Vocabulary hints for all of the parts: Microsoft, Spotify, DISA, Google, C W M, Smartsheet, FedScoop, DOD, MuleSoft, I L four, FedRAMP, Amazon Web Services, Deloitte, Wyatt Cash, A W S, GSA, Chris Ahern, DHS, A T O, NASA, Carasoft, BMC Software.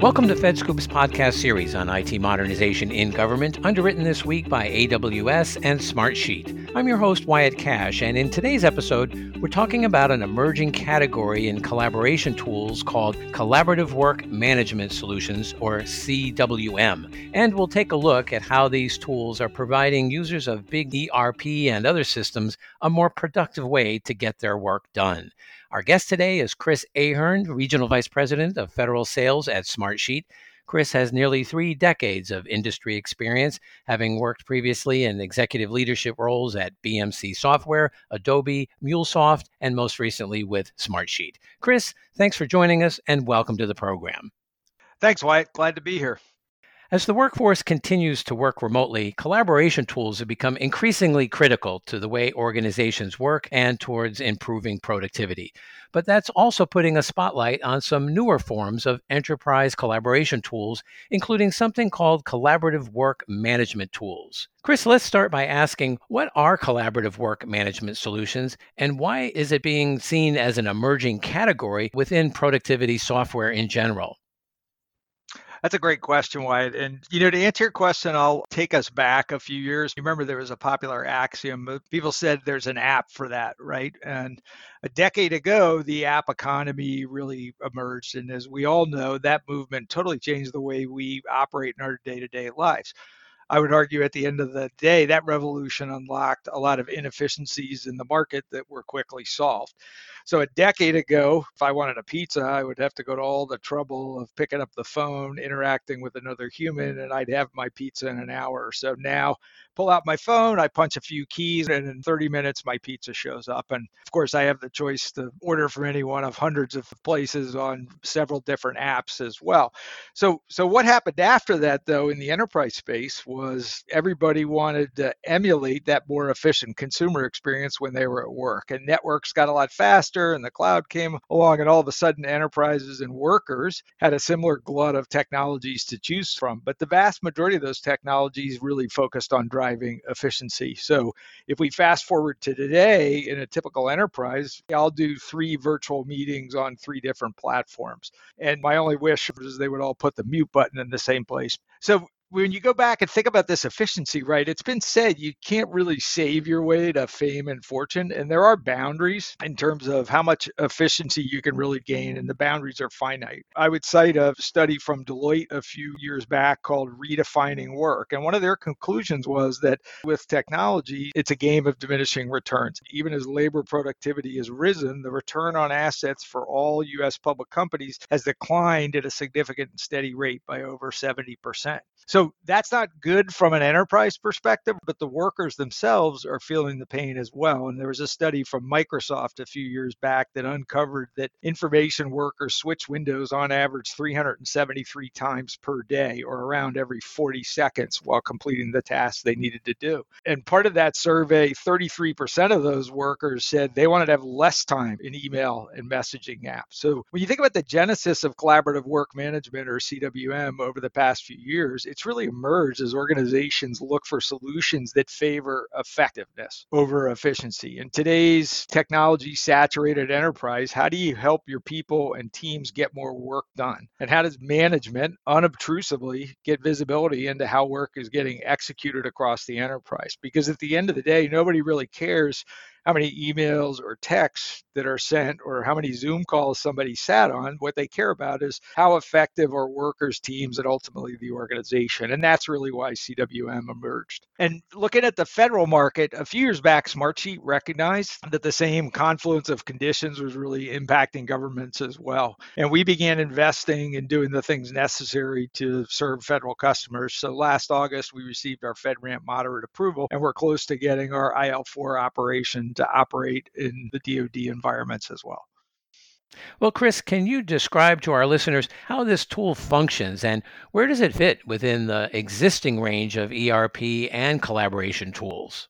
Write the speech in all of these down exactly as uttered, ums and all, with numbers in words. Welcome to FedScoop's podcast series on I T modernization in government, underwritten this week by A W S and Smartsheet. I'm your host, Wyatt Cash, and in today's episode, we're talking about an emerging category in collaboration tools called Collaborative Work Management Solutions, or C W M. And we'll take a look at how these tools are providing users of big E R P and other systems a more productive way to get their work done. Our guest today is Chris Ahern, Regional Vice President of Federal Sales at Smartsheet. Chris has nearly three decades of industry experience, having worked previously in executive leadership roles at B M C Software, Adobe, MuleSoft, and most recently with Smartsheet. Chris, thanks for joining us and welcome to the program. Thanks, Wyatt. Glad to be here. As the workforce continues to work remotely, collaboration tools have become increasingly critical to the way organizations work and towards improving productivity. But that's also putting a spotlight on some newer forms of enterprise collaboration tools, including something called collaborative work management tools. Chris, let's start by asking, what are collaborative work management solutions, and why is it being seen as an emerging category within productivity software in general? That's a great question, Wyatt. And, you know, to answer your question, I'll take us back a few years. You remember there was a popular axiom. People said there's an app for that, right? And a decade ago, the app economy really emerged. And as we all know, that movement totally changed the way we operate in our day-to-day lives. I would argue at the end of the day, that revolution unlocked a lot of inefficiencies in the market that were quickly solved. So a decade ago, if I wanted a pizza, I would have to go to all the trouble of picking up the phone, interacting with another human, and I'd have my pizza in an hour or so. Now, pull out my phone, I punch a few keys, and in thirty minutes, my pizza shows up. And of course, I have the choice to order from any one of hundreds of places on several different apps as well. So, so what happened after that, though, in the enterprise space was everybody wanted to emulate that more efficient consumer experience when they were at work. And networks got a lot faster and the cloud came along, and all of a sudden enterprises and workers had a similar glut of technologies to choose from. But the vast majority of those technologies really focused on driving efficiency. So if we fast forward to today in a typical enterprise, I'll do three virtual meetings on three different platforms. And my only wish is they would all put the mute button in the same place. So when you go back and think about this efficiency, right, it's been said you can't really save your way to fame and fortune. And there are boundaries in terms of how much efficiency you can really gain. And the boundaries are finite. I would cite a study from Deloitte a few years back called Redefining Work. And one of their conclusions was that with technology, it's a game of diminishing returns. Even as labor productivity has risen, the return on assets for all U S public companies has declined at a significant and steady rate by over seventy percent. So So that's not good from an enterprise perspective, but the workers themselves are feeling the pain as well. And there was a study from Microsoft a few years back that uncovered that information workers switch windows on average three hundred seventy-three times per day, or around every forty seconds, while completing the tasks they needed to do. And part of that survey, thirty-three percent of those workers said they wanted to have less time in email and messaging apps. So when you think about the genesis of collaborative work management, or C W M, over the past few years, it's really emerged as organizations look for solutions that favor effectiveness over efficiency. In today's technology-saturated enterprise, how do you help your people and teams get more work done? And how does management unobtrusively get visibility into how work is getting executed across the enterprise? Because at the end of the day, nobody really cares how many emails or texts that are sent, or how many Zoom calls somebody sat on. What they care about is how effective are workers, teams, and ultimately the organization. And that's really why C W M emerged. And looking at the federal market, a few years back, Smartsheet recognized that the same confluence of conditions was really impacting governments as well. And we began investing and doing the things necessary to serve federal customers. So last August, we received our FedRAMP moderate approval, and we're close to getting our I L four operation to operate in the D O D environments as well. Well, Chris, can you describe to our listeners how this tool functions and where does it fit within the existing range of E R P and collaboration tools?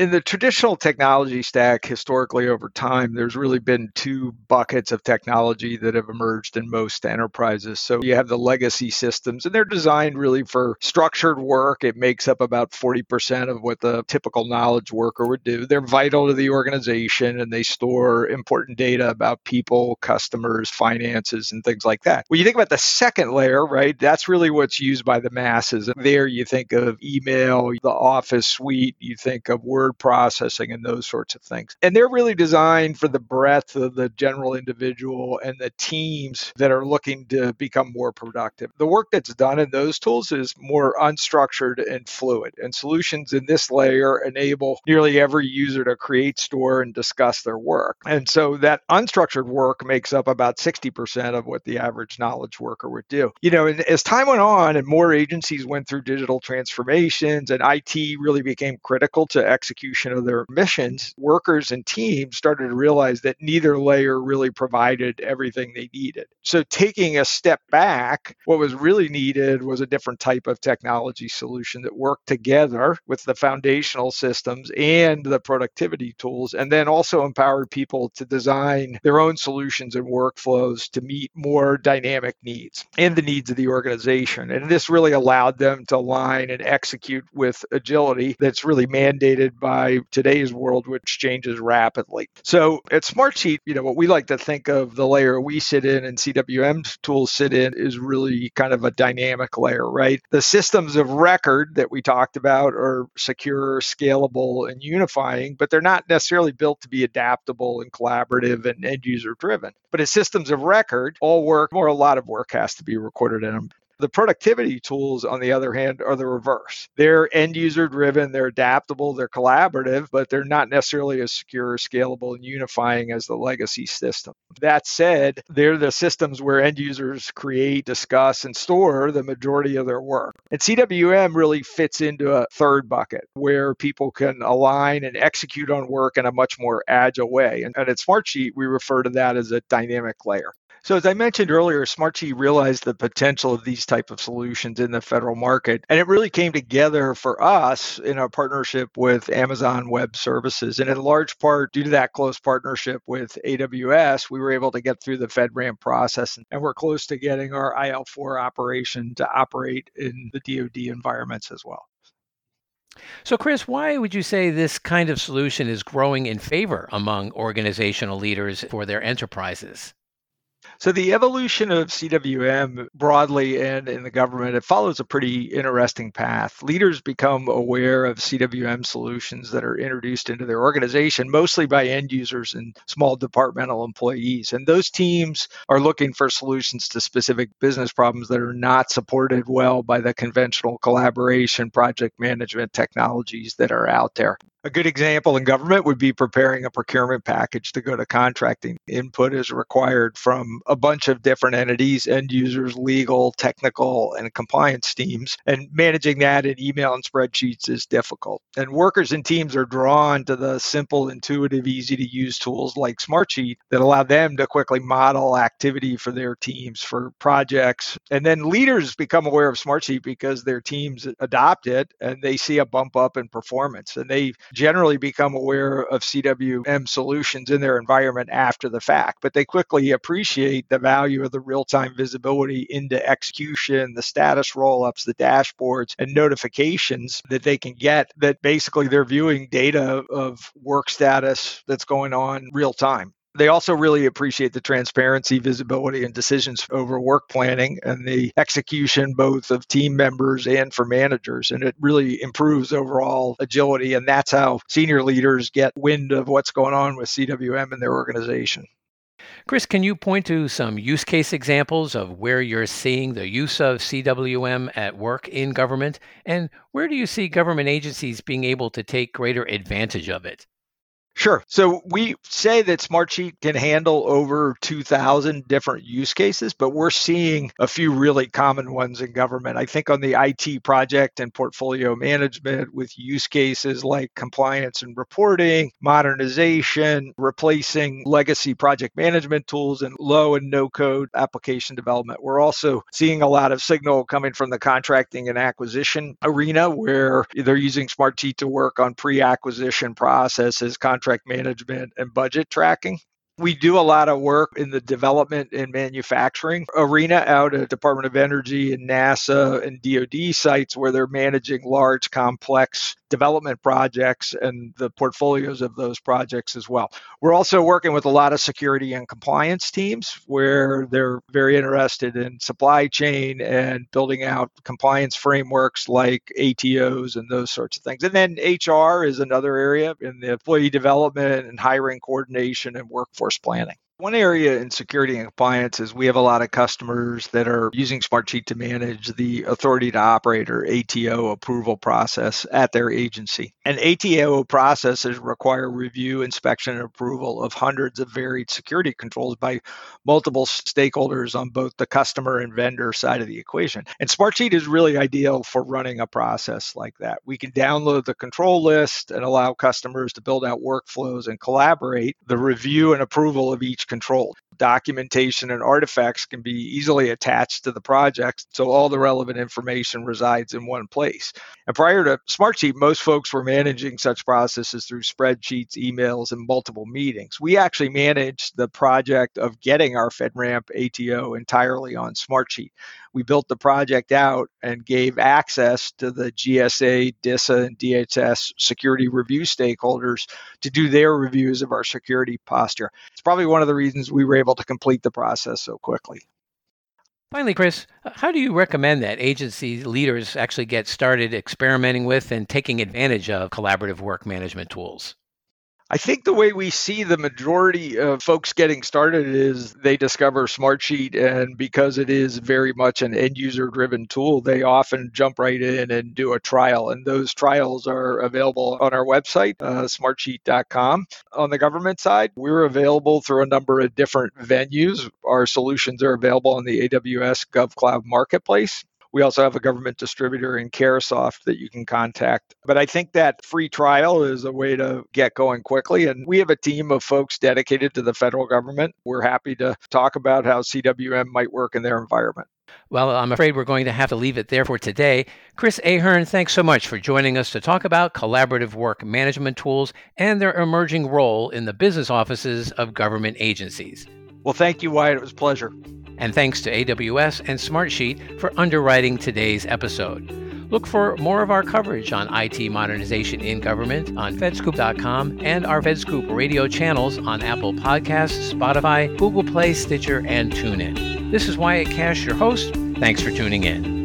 In the traditional technology stack, historically over time, there's really been two buckets of technology that have emerged in most enterprises. So you have the legacy systems, and they're designed really for structured work. It makes up about forty percent of what the typical knowledge worker would do. They're vital to the organization, and they store important data about people, customers, finances, and things like that. When you think about the second layer, right, that's really what's used by the masses. There you think of email, the Office suite, you think of Word processing and those sorts of things. And they're really designed for the breadth of the general individual and the teams that are looking to become more productive. The work that's done in those tools is more unstructured and fluid. And solutions in this layer enable nearly every user to create, store, and discuss their work. And so that unstructured work makes up about sixty percent of what the average knowledge worker would do. You know, and as time went on and more agencies went through digital transformations and I T really became critical to execution of their missions, workers and teams started to realize that neither layer really provided everything they needed. So taking a step back, what was really needed was a different type of technology solution that worked together with the foundational systems and the productivity tools, and then also empowered people to design their own solutions and workflows to meet more dynamic needs and the needs of the organization. And this really allowed them to align and execute with agility that's really mandated by by today's world, which changes rapidly. So at Smartsheet, you know, what we like to think of the layer we sit in and C W M tools sit in is really kind of a dynamic layer, right? The systems of record that we talked about are secure, scalable, and unifying, but they're not necessarily built to be adaptable and collaborative and end user driven. But as systems of record, all work or a lot of work has to be recorded in them. The productivity tools, on the other hand, are the reverse. They're end user driven, they're adaptable, they're collaborative, but they're not necessarily as secure, scalable, and unifying as the legacy system. That said, they're the systems where end users create, discuss, and store the majority of their work. And C W M really fits into a third bucket where people can align and execute on work in a much more agile way. And, and at Smartsheet, we refer to that as a dynamic layer. So as I mentioned earlier, Smartsheet realized the potential of these type of solutions in the federal market, and it really came together for us in our partnership with Amazon Web Services. And in large part, due to that close partnership with A W S, we were able to get through the FedRAMP process, and we're close to getting our I L four operation to operate in the D O D environments as well. So, Chris, why would you say this kind of solution is growing in favor among organizational leaders for their enterprises? So the evolution of C W M broadly and in the government, it follows a pretty interesting path. Leaders become aware of C W M solutions that are introduced into their organization, mostly by end users and small departmental employees. And those teams are looking for solutions to specific business problems that are not supported well by the conventional collaboration, project management technologies that are out there. A good example in government would be preparing a procurement package to go to contracting. Input is required from a bunch of different entities, end users, legal, technical, and compliance teams. And managing that in email and spreadsheets is difficult. And workers and teams are drawn to the simple, intuitive, easy-to-use tools like Smartsheet that allow them to quickly model activity for their teams, for projects. And then leaders become aware of Smartsheet because their teams adopt it and they see a bump up in performance. And they generally become aware of C W M solutions in their environment after the fact, but they quickly appreciate the value of the real-time visibility into execution, the status roll-ups, the dashboards, and notifications that they can get that basically they're viewing data of work status that's going on real-time. They also really appreciate the transparency, visibility, and decisions over work planning and the execution both of team members and for managers. And it really improves overall agility. And that's how senior leaders get wind of what's going on with C W M in their organization. Chris, can you point to some use case examples of where you're seeing the use of C W M at work in government? And where do you see government agencies being able to take greater advantage of it? Sure. So we say that Smartsheet can handle over two thousand different use cases, but we're seeing a few really common ones in government. I think on the I T project and portfolio management with use cases like compliance and reporting, modernization, replacing legacy project management tools, and low and no code application development. We're also seeing a lot of signal coming from the contracting and acquisition arena where they're using Smartsheet to work on pre-acquisition processes, contract management, and budget tracking. We do a lot of work in the development and manufacturing arena out at Department of Energy and NASA and D O D sites where they're managing large, complex development projects and the portfolios of those projects as well. We're also working with a lot of security and compliance teams where they're very interested in supply chain and building out compliance frameworks like A T Os and those sorts of things. And then H R is another area in the employee development and hiring coordination and workforce planning. One area in security and compliance is we have a lot of customers that are using Smartsheet to manage the authority to operate or A T O approval process at their agency. And A T O processes require review, inspection, and approval of hundreds of varied security controls by multiple stakeholders on both the customer and vendor side of the equation. And Smartsheet is really ideal for running a process like that. We can download the control list and allow customers to build out workflows and collaborate the review and approval of each control. Documentation and artifacts can be easily attached to the project, so all the relevant information resides in one place. And prior to Smartsheet, most folks were managing such processes through spreadsheets, emails, and multiple meetings. We actually managed the project of getting our FedRAMP A T O entirely on Smartsheet. We built the project out and gave access to the G S A, DISA, and D H S security review stakeholders to do their reviews of our security posture. It's probably one of the reasons we were able to complete the process so quickly. Finally, Chris, how do you recommend that agency leaders actually get started experimenting with and taking advantage of collaborative work management tools? I think the way we see the majority of folks getting started is they discover Smartsheet, and because it is very much an end user driven tool, they often jump right in and do a trial. And those trials are available on our website, uh, smartsheet dot com. On the government side, we're available through a number of different venues. Our solutions are available on the A W S GovCloud Marketplace. We also have a government distributor in Carasoft that you can contact. But I think that free trial is a way to get going quickly. And we have a team of folks dedicated to the federal government. We're happy to talk about how C W M might work in their environment. Well, I'm afraid we're going to have to leave it there for today. Chris Ahern, thanks so much for joining us to talk about collaborative work management tools and their emerging role in the business offices of government agencies. Well, thank you, Wyatt. It was a pleasure. And thanks to A W S and Smartsheet for underwriting today's episode. Look for more of our coverage on I T modernization in government on FedScoop dot com and our FedScoop radio channels on Apple Podcasts, Spotify, Google Play, Stitcher, and TuneIn. This is Wyatt Cash, your host. Thanks for tuning in.